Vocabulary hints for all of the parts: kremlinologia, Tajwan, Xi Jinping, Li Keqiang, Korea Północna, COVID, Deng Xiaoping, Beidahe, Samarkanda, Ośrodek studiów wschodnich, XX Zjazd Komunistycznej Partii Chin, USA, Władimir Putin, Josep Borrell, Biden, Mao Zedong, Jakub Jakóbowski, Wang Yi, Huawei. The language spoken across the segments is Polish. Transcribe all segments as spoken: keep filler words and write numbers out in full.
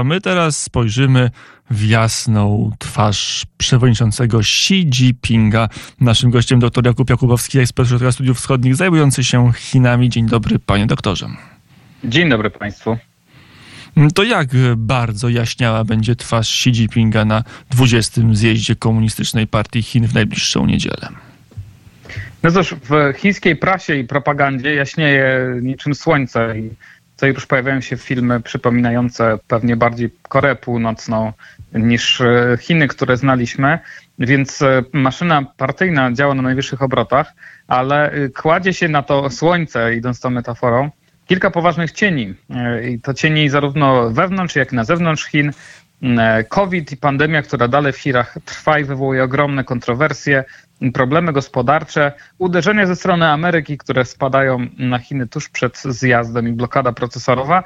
A my teraz spojrzymy w jasną twarz przewodniczącego Xi Jinpinga. Naszym gościem dr Jakub Jakóbowski, ekspert Ośrodka Studiów Wschodnich zajmujący się Chinami. Dzień dobry, panie doktorze. Dzień dobry państwu. To jak bardzo jaśniała będzie twarz Xi Jinpinga na dwudziestym Zjeździe Komunistycznej Partii Chin w najbliższą niedzielę? No cóż, w chińskiej prasie i propagandzie jaśnieje niczym słońce i co już pojawiają się filmy przypominające pewnie bardziej Koreę Północną niż Chiny, które znaliśmy, więc maszyna partyjna działa na najwyższych obrotach, ale kładzie się na to słońce, idąc tą metaforą, kilka poważnych cieni. I to cieni zarówno wewnątrz, jak i na zewnątrz Chin. COVID i pandemia, która dalej w Chinach trwa i wywołuje ogromne kontrowersje, problemy gospodarcze, uderzenia ze strony Ameryki, które spadają na Chiny tuż przed zjazdem i blokada procesorowa.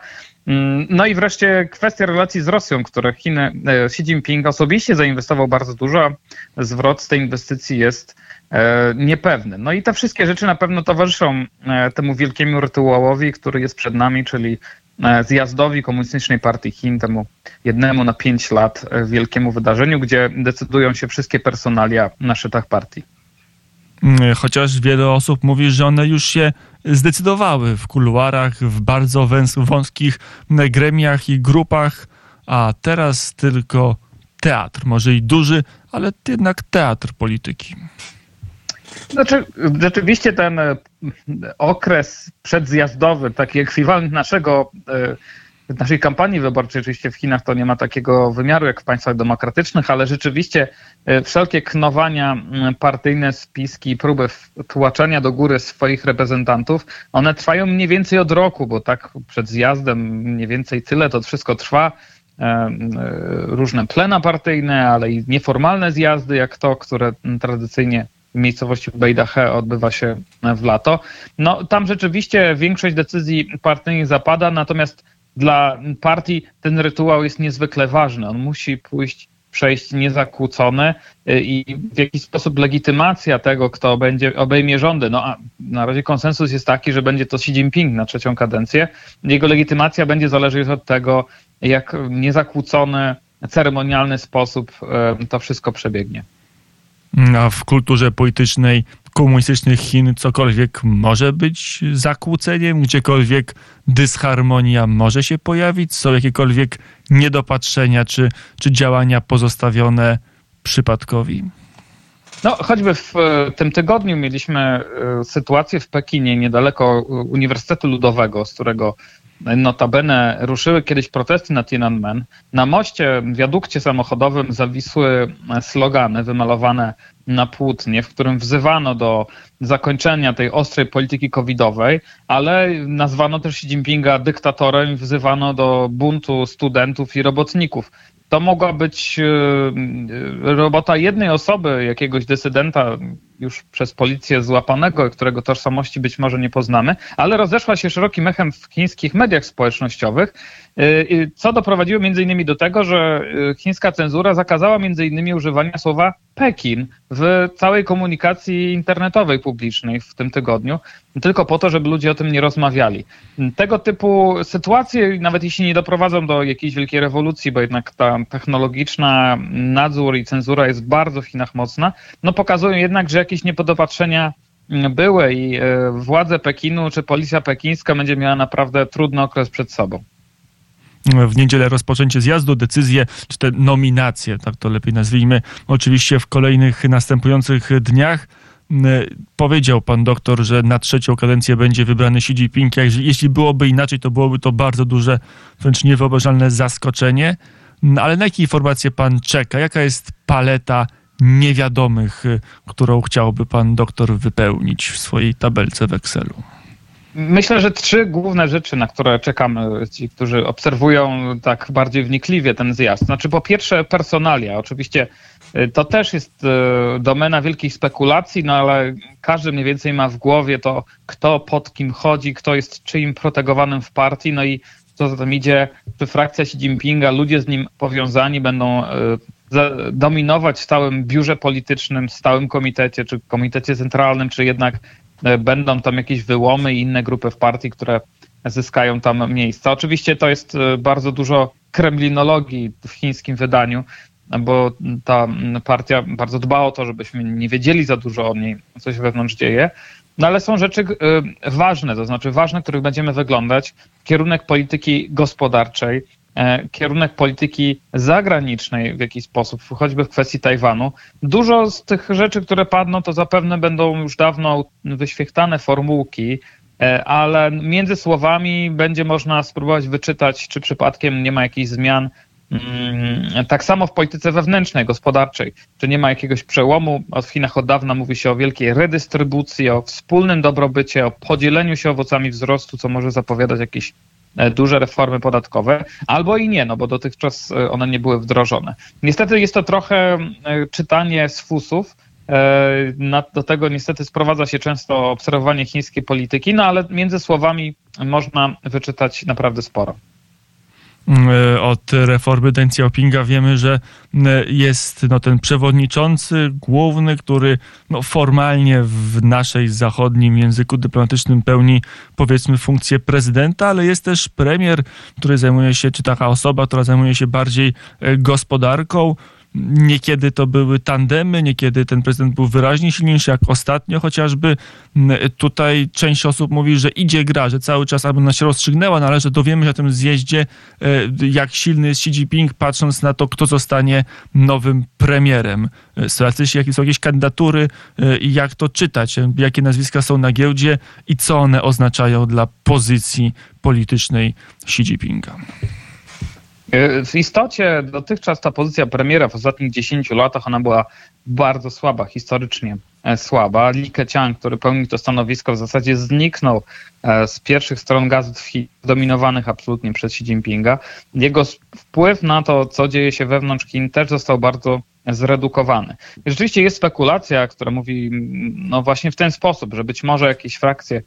No i wreszcie kwestia relacji z Rosją, które Chiny, Xi Jinping osobiście zainwestował bardzo dużo, a zwrot z tej inwestycji jest niepewny. No i te wszystkie rzeczy na pewno towarzyszą temu wielkiemu rytuałowi, który jest przed nami, czyli zjazdowi Komunistycznej Partii Chin, temu jednemu na pięć lat wielkiemu wydarzeniu, gdzie decydują się wszystkie personalia na szczytach partii. Chociaż wiele osób mówi, że one już się zdecydowały w kuluarach, w bardzo wąskich gremiach i grupach, a teraz tylko teatr, może i duży, ale jednak teatr polityki. Znaczy, rzeczywiście ten okres przedzjazdowy, taki ekwiwalent naszego, naszej kampanii wyborczej, oczywiście w Chinach to nie ma takiego wymiaru jak w państwach demokratycznych, ale rzeczywiście wszelkie knowania partyjne, spiski, próby tłaczenia do góry swoich reprezentantów, one trwają mniej więcej od roku, bo tak przed zjazdem mniej więcej tyle to wszystko trwa. Różne plena partyjne, ale i nieformalne zjazdy, jak to, które tradycyjnie w miejscowości Beidahe odbywa się w lato. No tam rzeczywiście większość decyzji partyjnych zapada, natomiast dla partii ten rytuał jest niezwykle ważny. On musi pójść, przejść niezakłócony i w jakiś sposób legitymacja tego, kto będzie obejmie rządy. No a na razie konsensus jest taki, że będzie to Xi Jinping na trzecią kadencję. Jego legitymacja będzie zależeć od tego, jak niezakłócony, ceremonialny sposób to wszystko przebiegnie. A w kulturze politycznej komunistycznych Chin cokolwiek może być zakłóceniem, gdziekolwiek dysharmonia może się pojawić, są jakiekolwiek niedopatrzenia czy, czy działania pozostawione przypadkowi? No, choćby w tym tygodniu mieliśmy sytuację w Pekinie, niedaleko Uniwersytetu Ludowego, z którego notabene ruszyły kiedyś protesty na Tiananmen. Na moście, wiadukcie samochodowym zawisły slogany wymalowane na płótnie, w którym wzywano do zakończenia tej ostrej polityki covidowej, ale nazwano też Xi Jinpinga dyktatorem i wzywano do buntu studentów i robotników. To mogła być robota jednej osoby, jakiegoś dysydenta już przez policję złapanego, którego tożsamości być może nie poznamy, ale rozeszła się szerokim echem w chińskich mediach społecznościowych, co doprowadziło między innymi do tego, że chińska cenzura zakazała między innymi używania słowa Pekin w całej komunikacji internetowej publicznej w tym tygodniu, tylko po to, żeby ludzie o tym nie rozmawiali. Tego typu sytuacje, nawet jeśli nie doprowadzą do jakiejś wielkiej rewolucji, bo jednak ta technologiczna nadzór i cenzura jest bardzo w Chinach mocna, no pokazują jednak, że jakieś niepodopatrzenia były i władze Pekinu czy policja pekińska będzie miała naprawdę trudny okres przed sobą. W niedzielę rozpoczęcie zjazdu, decyzje, czy te nominacje, tak to lepiej nazwijmy, oczywiście w kolejnych następujących dniach. Powiedział pan doktor, że na trzecią kadencję będzie wybrany Xi Jinping. Jeśli byłoby inaczej, to byłoby to bardzo duże, wręcz niewyobrażalne zaskoczenie. Ale na jakie informacje pan czeka? Jaka jest paleta niewiadomych, którą chciałby pan doktor wypełnić w swojej tabelce w Excelu? Myślę, że trzy główne rzeczy, na które czekamy, ci, którzy obserwują tak bardziej wnikliwie ten zjazd. Znaczy po pierwsze personalia. Oczywiście to też jest domena wielkich spekulacji, no ale każdy mniej więcej ma w głowie to, kto pod kim chodzi, kto jest czyim protegowanym w partii, no i co za tym idzie, czy frakcja Xi Jinpinga, ludzie z nim powiązani będą dominować w całym biurze politycznym, stałym komitecie, czy komitecie centralnym, czy jednak będą tam jakieś wyłomy i inne grupy w partii, które zyskają tam miejsca. Oczywiście to jest bardzo dużo kremlinologii w chińskim wydaniu, bo ta partia bardzo dba o to, żebyśmy nie wiedzieli za dużo o niej, co się wewnątrz dzieje. No ale są rzeczy ważne, to znaczy ważne, których będziemy wyglądać. Kierunek polityki gospodarczej, kierunek polityki zagranicznej w jakiś sposób, choćby w kwestii Tajwanu. Dużo z tych rzeczy, które padną, to zapewne będą już dawno wyświechtane formułki, ale między słowami będzie można spróbować wyczytać, czy przypadkiem nie ma jakichś zmian. Tak samo w polityce wewnętrznej, gospodarczej, czy nie ma jakiegoś przełomu. W Chinach od dawna mówi się o wielkiej redystrybucji, o wspólnym dobrobycie, o podzieleniu się owocami wzrostu, co może zapowiadać jakieś duże reformy podatkowe, albo i nie, no bo dotychczas one nie były wdrożone. Niestety jest to trochę czytanie z fusów, do tego niestety sprowadza się często obserwowanie chińskiej polityki, no ale między słowami można wyczytać naprawdę sporo. Od reformy Deng Xiaopinga wiemy, że jest no, ten przewodniczący główny, który no, formalnie w naszej zachodnim języku dyplomatycznym pełni, powiedzmy, funkcję prezydenta, ale jest też premier, który zajmuje się, czy taka osoba, która zajmuje się bardziej gospodarką. Niekiedy to były tandemy, niekiedy ten prezydent był wyraźnie silniejszy, jak ostatnio chociażby. Tutaj część osób mówi, że idzie gra, że cały czas aby ona się rozstrzygnęła, no ale że dowiemy się o tym zjeździe, jak silny jest Xi Jinping, patrząc na to, kto zostanie nowym premierem. Jakie są jakieś kandydatury i jak to czytać, jakie nazwiska są na giełdzie i co one oznaczają dla pozycji politycznej Xi Jinpinga. W istocie dotychczas ta pozycja premiera w ostatnich dziesięciu latach, ona była bardzo słaba, historycznie słaba. Li Keqiang, który pełnił to stanowisko, w zasadzie zniknął z pierwszych stron gazet w Chin, dominowanych absolutnie przez Xi Jinpinga. Jego wpływ na to, co dzieje się wewnątrz Chin, też został bardzo zredukowany. I rzeczywiście jest spekulacja, która mówi no właśnie w ten sposób, że być może jakieś frakcje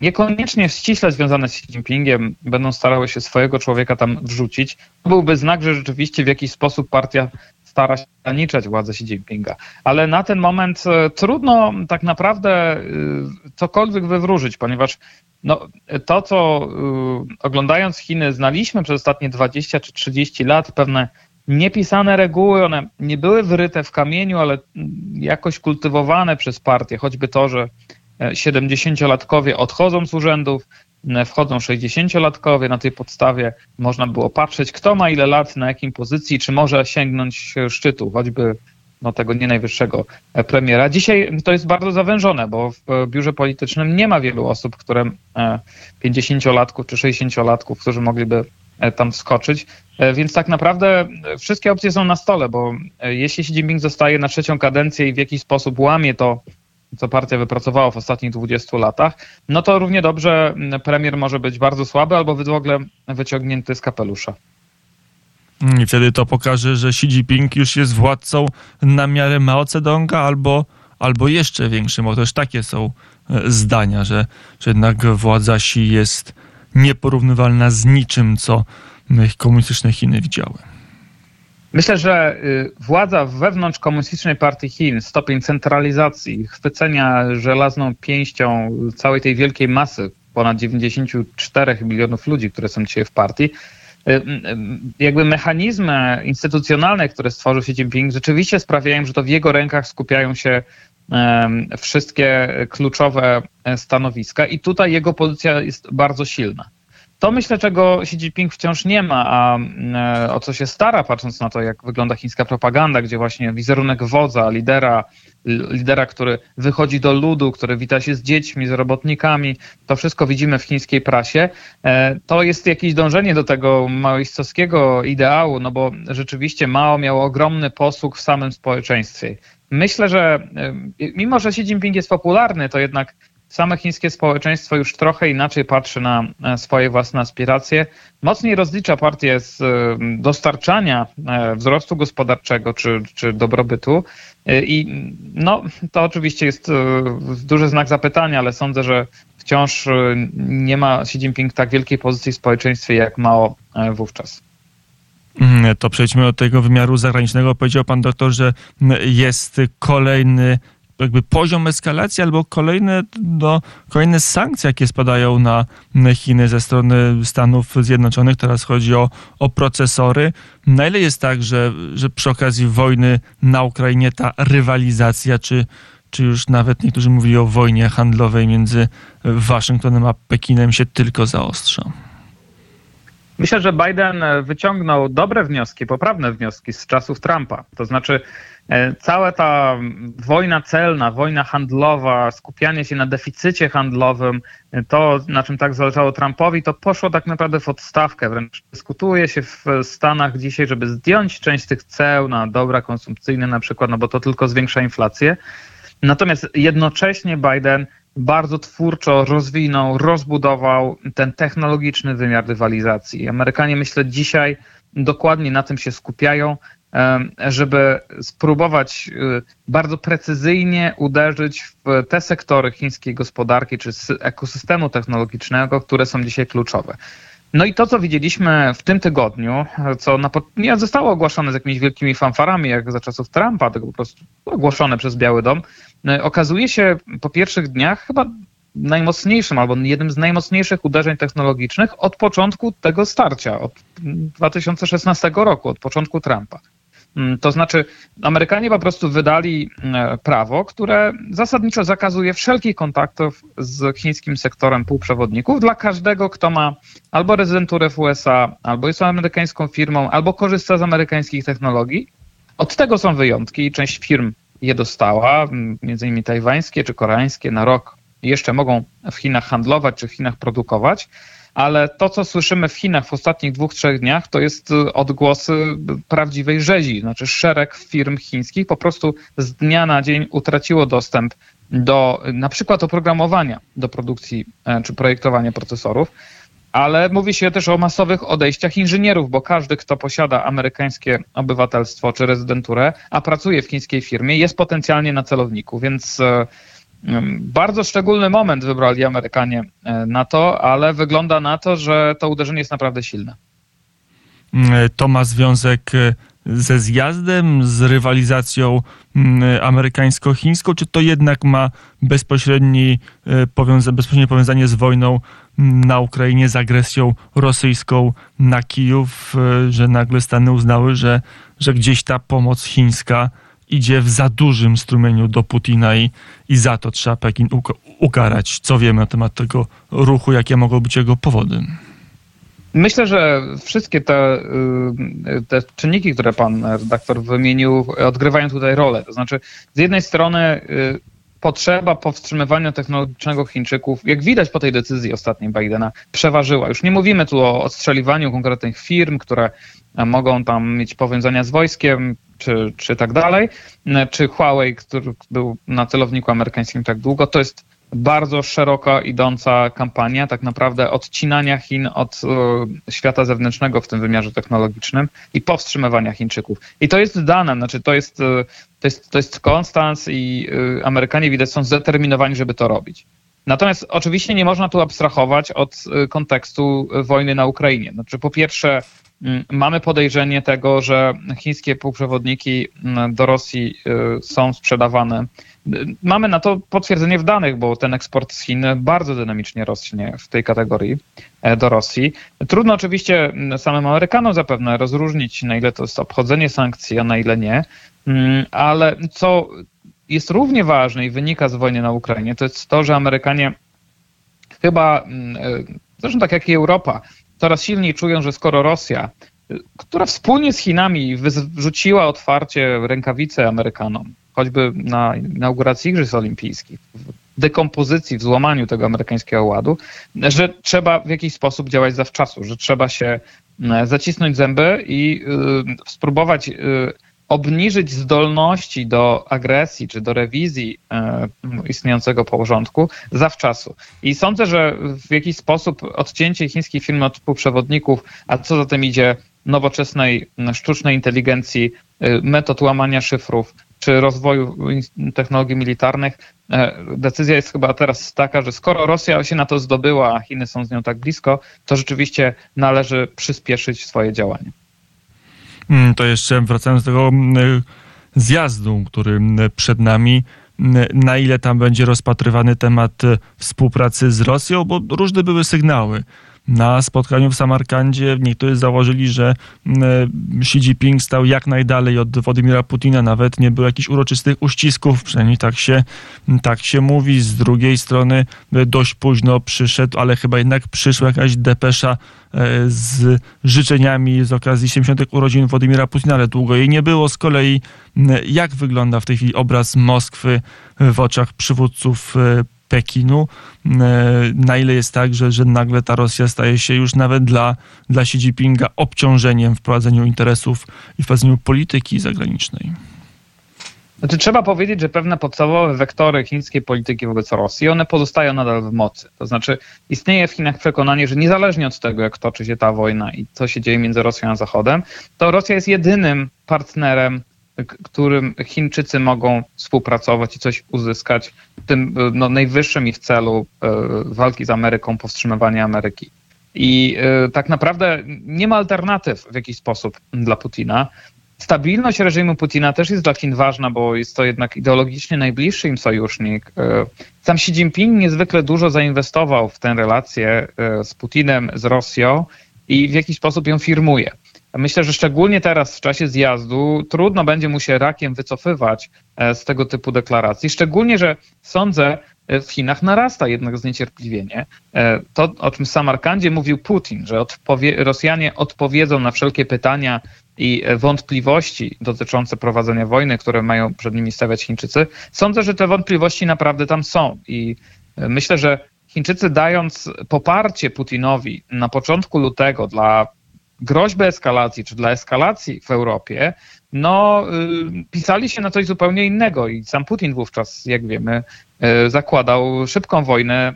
niekoniecznie ściśle związane z Xi Jinpingiem będą starały się swojego człowieka tam wrzucić. To byłby znak, że rzeczywiście w jakiś sposób partia stara się ograniczać władzę Xi Jinpinga. Ale na ten moment trudno tak naprawdę cokolwiek wywróżyć, ponieważ no, to, co oglądając Chiny znaliśmy przez ostatnie dwadzieścia czy trzydzieści lat, pewne niepisane reguły, one nie były wyryte w kamieniu, ale jakoś kultywowane przez partię, choćby to, że siedemdziesięciolatkowie odchodzą z urzędów, wchodzą sześćdziesięciolatkowie. Na tej podstawie można było patrzeć, kto ma ile lat, na jakiej pozycji, czy może sięgnąć szczytu, choćby no, tego nie najwyższego premiera. Dzisiaj to jest bardzo zawężone, bo w biurze politycznym nie ma wielu osób, które pięćdziesięciolatków czy sześćdziesięciolatków, którzy mogliby tam wskoczyć. Więc tak naprawdę wszystkie opcje są na stole, bo jeśli Xi Jinping zostaje na trzecią kadencję i w jakiś sposób łamie to, co partia wypracowała w ostatnich dwudziestu latach, no to równie dobrze premier może być bardzo słaby albo w ogóle wyciągnięty z kapelusza. I wtedy to pokaże, że Xi Jinping już jest władcą na miarę Mao Zedonga albo, albo jeszcze większym, bo też takie są zdania, że, że jednak władza Xi jest nieporównywalna z niczym, co komunistyczne Chiny widziały. Myślę, że władza wewnątrz Komunistycznej Partii Chin, stopień centralizacji, chwycenia żelazną pięścią całej tej wielkiej masy, ponad dziewięćdziesięciu czterech milionów ludzi, które są dzisiaj w partii, jakby mechanizmy instytucjonalne, które stworzył Xi Jinping, rzeczywiście sprawiają, że to w jego rękach skupiają się wszystkie kluczowe stanowiska i tutaj jego pozycja jest bardzo silna. To myślę, czego Xi Jinping wciąż nie ma, a o co się stara, patrząc na to, jak wygląda chińska propaganda, gdzie właśnie wizerunek wodza, lidera, lidera, który wychodzi do ludu, który wita się z dziećmi, z robotnikami, to wszystko widzimy w chińskiej prasie. To jest jakieś dążenie do tego maoistowskiego ideału, no bo rzeczywiście Mao miał ogromny posług w samym społeczeństwie. Myślę, że mimo, że Xi Jinping jest popularny, to jednak same chińskie społeczeństwo już trochę inaczej patrzy na swoje własne aspiracje. Mocniej rozlicza partię z dostarczania wzrostu gospodarczego czy, czy dobrobytu. I no, to oczywiście jest duży znak zapytania, ale sądzę, że wciąż nie ma Xi Jinping tak wielkiej pozycji w społeczeństwie jak Mao wówczas. To przejdźmy do tego wymiaru zagranicznego. Powiedział pan doktor, że jest kolejny jakby poziom eskalacji albo kolejne, no, kolejne sankcje, jakie spadają na Chiny ze strony Stanów Zjednoczonych. Teraz chodzi o, o procesory. Na ile jest tak, że, że przy okazji wojny na Ukrainie ta rywalizacja, czy, czy już nawet niektórzy mówili o wojnie handlowej między Waszyngtonem a Pekinem, się tylko zaostrza? Myślę, że Biden wyciągnął dobre wnioski, poprawne wnioski z czasów Trumpa. To znaczy cała ta wojna celna, wojna handlowa, skupianie się na deficycie handlowym, to na czym tak zależało Trumpowi, to poszło tak naprawdę w odstawkę. Wręcz dyskutuje się w Stanach dzisiaj, żeby zdjąć część tych ceł na dobra konsumpcyjne na przykład, no bo to tylko zwiększa inflację. Natomiast jednocześnie Biden bardzo twórczo rozwinął, rozbudował ten technologiczny wymiar rywalizacji. Amerykanie, myślę, dzisiaj dokładnie na tym się skupiają, żeby spróbować bardzo precyzyjnie uderzyć w te sektory chińskiej gospodarki czy ekosystemu technologicznego, które są dzisiaj kluczowe. No i to, co widzieliśmy w tym tygodniu, co nie zostało ogłaszane z jakimiś wielkimi fanfarami, jak za czasów Trumpa, tylko po prostu ogłoszone przez Biały Dom, okazuje się po pierwszych dniach chyba najmocniejszym albo jednym z najmocniejszych uderzeń technologicznych od początku tego starcia, od dwa tysiące szesnastego roku, od początku Trumpa. To znaczy Amerykanie po prostu wydali prawo, które zasadniczo zakazuje wszelkich kontaktów z chińskim sektorem półprzewodników dla każdego, kto ma albo rezydenturę w U S A, albo jest amerykańską firmą, albo korzysta z amerykańskich technologii. Od tego są wyjątki. Część firm je dostała, między innymi tajwańskie czy koreańskie, na rok jeszcze mogą w Chinach handlować czy w Chinach produkować. Ale to, co słyszymy w Chinach w ostatnich dwóch, trzech dniach, to jest odgłosy prawdziwej rzezi. Znaczy szereg firm chińskich po prostu z dnia na dzień utraciło dostęp do na przykład oprogramowania, do produkcji czy projektowania procesorów. Ale mówi się też o masowych odejściach inżynierów, bo każdy, kto posiada amerykańskie obywatelstwo czy rezydenturę, a pracuje w chińskiej firmie, jest potencjalnie na celowniku, więc... Bardzo szczególny moment wybrali Amerykanie na to, ale wygląda na to, że to uderzenie jest naprawdę silne. To ma związek ze zjazdem, z rywalizacją amerykańsko-chińską, czy to jednak ma bezpośrednie powiązanie z wojną na Ukrainie, z agresją rosyjską na Kijów, że nagle Stany uznały, że, że gdzieś ta pomoc chińska idzie w za dużym strumieniu do Putina i, i za to trzeba Pekin ukarać. Co wiemy na temat tego ruchu, jakie mogą być jego powody? Myślę, że wszystkie te, te czynniki, które pan redaktor wymienił, odgrywają tutaj rolę. To znaczy, z jednej strony potrzeba powstrzymywania technologicznego Chińczyków, jak widać po tej decyzji ostatniej Bidena, przeważyła. Już nie mówimy tu o odstrzeliwaniu konkretnych firm, które mogą tam mieć powiązania z wojskiem, Czy, czy tak dalej, czy Huawei, który był na celowniku amerykańskim tak długo. To jest bardzo szeroko idąca kampania tak naprawdę odcinania Chin od y, świata zewnętrznego w tym wymiarze technologicznym i powstrzymywania Chińczyków. I to jest dane, znaczy to jest, y, to jest, to jest konstans i y, Amerykanie, widać, są zdeterminowani, żeby to robić. Natomiast oczywiście nie można tu abstrahować od y, kontekstu wojny na Ukrainie. Znaczy po pierwsze, mamy podejrzenie tego, że chińskie półprzewodniki do Rosji są sprzedawane. Mamy na to potwierdzenie w danych, bo ten eksport z Chin bardzo dynamicznie rośnie w tej kategorii do Rosji. Trudno oczywiście samym Amerykanom zapewne rozróżnić, na ile to jest obchodzenie sankcji, a na ile nie. Ale co jest równie ważne i wynika z wojny na Ukrainie, to jest to, że Amerykanie chyba, zresztą tak jak i Europa, coraz silniej czują, że skoro Rosja, która wspólnie z Chinami wyrzuciła otwarcie rękawice Amerykanom, choćby na inauguracji Igrzysk Olimpijskich, w dekompozycji, w złamaniu tego amerykańskiego ładu, że trzeba w jakiś sposób działać zawczasu, że trzeba się zacisnąć zęby i yy, spróbować yy, obniżyć zdolności do agresji czy do rewizji e, istniejącego porządku zawczasu. I sądzę, że w jakiś sposób odcięcie chińskiej firmy od półprzewodników, a co za tym idzie nowoczesnej, sztucznej inteligencji, e, metod łamania szyfrów czy rozwoju technologii militarnych, e, decyzja jest chyba teraz taka, że skoro Rosja się na to zdobyła, a Chiny są z nią tak blisko, to rzeczywiście należy przyspieszyć swoje działania. To jeszcze wracając do tego zjazdu, który przed nami, na ile tam będzie rozpatrywany temat współpracy z Rosją, bo różne były sygnały. Na spotkaniu w Samarkandzie niektórzy założyli, że Xi Jinping stał jak najdalej od Władimira Putina. Nawet nie było jakichś uroczystych uścisków, przynajmniej tak się, tak się mówi. Z drugiej strony dość późno przyszedł, ale chyba jednak przyszła jakaś depesza z życzeniami z okazji siedemdziesiątych urodzin Władimira Putina, ale długo jej nie było. Z kolei jak wygląda w tej chwili obraz Moskwy w oczach przywódców Pekinu, na ile jest tak, że, że nagle ta Rosja staje się już nawet dla, dla Xi Jinpinga obciążeniem w prowadzeniu interesów i w prowadzeniu polityki zagranicznej? Znaczy, trzeba powiedzieć, że pewne podstawowe wektory chińskiej polityki wobec Rosji, one pozostają nadal w mocy. To znaczy istnieje w Chinach przekonanie, że niezależnie od tego, jak toczy się ta wojna i co się dzieje między Rosją a Zachodem, to Rosja jest jedynym partnerem, którym Chińczycy mogą współpracować i coś uzyskać, tym no, najwyższym ich celu y, walki z Ameryką, powstrzymywania Ameryki. I y, tak naprawdę nie ma alternatyw w jakiś sposób dla Putina. Stabilność reżimu Putina też jest dla Chin ważna, bo jest to jednak ideologicznie najbliższy im sojusznik. Sam Xi Jinping niezwykle dużo zainwestował w tę relację z Putinem, z Rosją i w jakiś sposób ją firmuje. Myślę, że szczególnie teraz w czasie zjazdu trudno będzie mu się rakiem wycofywać z tego typu deklaracji. Szczególnie, że sądzę, w Chinach narasta jednak zniecierpliwienie. To, o czym w Samarkandzie mówił Putin, że odpowie- Rosjanie odpowiedzą na wszelkie pytania i wątpliwości dotyczące prowadzenia wojny, które mają przed nimi stawiać Chińczycy. Sądzę, że te wątpliwości naprawdę tam są i myślę, że Chińczycy, dając poparcie Putinowi na początku lutego dla groźby eskalacji, czy dla eskalacji w Europie, no y, pisali się na coś zupełnie innego i sam Putin wówczas, jak wiemy, y, zakładał szybką wojnę,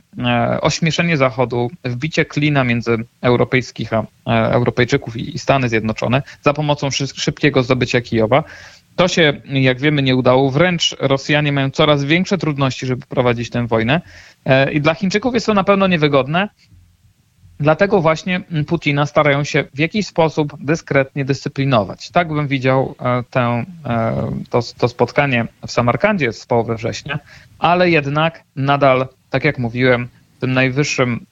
y, ośmieszenie Zachodu, wbicie klina między europejskich, y, Europejczyków i, i Stany Zjednoczone za pomocą szy- szybkiego zdobycia Kijowa. To się, jak wiemy, nie udało. Wręcz Rosjanie mają coraz większe trudności, żeby prowadzić tę wojnę y, i dla Chińczyków jest to na pewno niewygodne. Dlatego właśnie Putina starają się w jakiś sposób dyskretnie dyscyplinować. Tak bym widział tę, to, to spotkanie w Samarkandzie z połowy września, ale jednak nadal, tak jak mówiłem, tym najwyższym,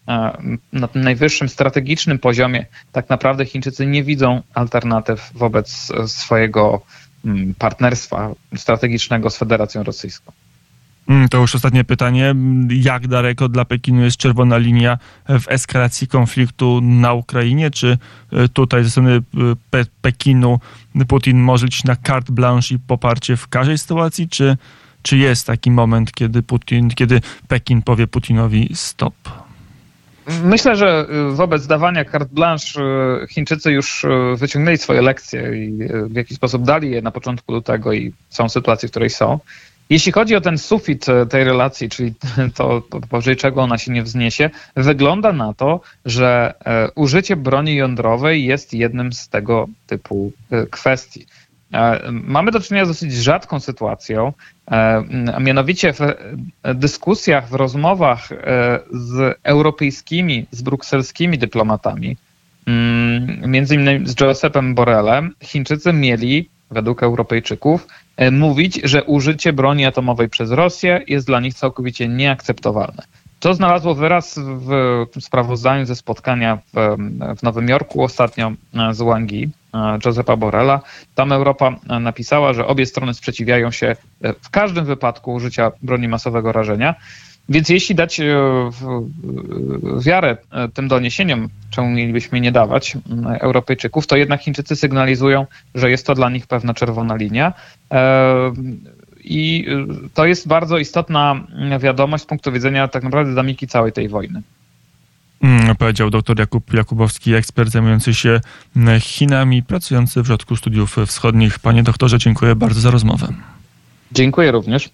na tym najwyższym strategicznym poziomie tak naprawdę Chińczycy nie widzą alternatyw wobec swojego partnerstwa strategicznego z Federacją Rosyjską. To już ostatnie pytanie. Jak daleko dla Pekinu jest czerwona linia w eskalacji konfliktu na Ukrainie? Czy tutaj ze strony Pe- Pekinu Putin może liczyć na carte blanche i poparcie w każdej sytuacji? Czy, czy jest taki moment, kiedy, Putin, kiedy Pekin powie Putinowi stop? Myślę, że wobec dawania carte blanche Chińczycy już wyciągnęli swoje lekcje i w jakiś sposób dali je na początku lutego i są sytuacje, w której są. Jeśli chodzi o ten sufit tej relacji, czyli to, powyżej czego ona się nie wzniesie, wygląda na to, że użycie broni jądrowej jest jednym z tego typu kwestii. Mamy do czynienia z dosyć rzadką sytuacją, a mianowicie w dyskusjach, w rozmowach z europejskimi, z brukselskimi dyplomatami, między innymi z Josepem Borrellem, Chińczycy mieli, według Europejczyków, mówić, że użycie broni atomowej przez Rosję jest dla nich całkowicie nieakceptowalne. To znalazło wyraz w sprawozdaniu ze spotkania w, w Nowym Jorku ostatnio z Wang Yi, Josepa Borrella. Tam Europa napisała, że obie strony sprzeciwiają się w każdym wypadku użycia broni masowego rażenia. Więc jeśli dać wiarę tym doniesieniom, czemu mielibyśmy nie dawać Europejczyków, to jednak Chińczycy sygnalizują, że jest to dla nich pewna czerwona linia. I to jest bardzo istotna wiadomość z punktu widzenia tak naprawdę dynamiki całej tej wojny. Powiedział dr Jakub Jakóbowski, ekspert zajmujący się Chinami, pracujący w Ośrodku Studiów Wschodnich. Panie doktorze, dziękuję bardzo za rozmowę. Dziękuję również.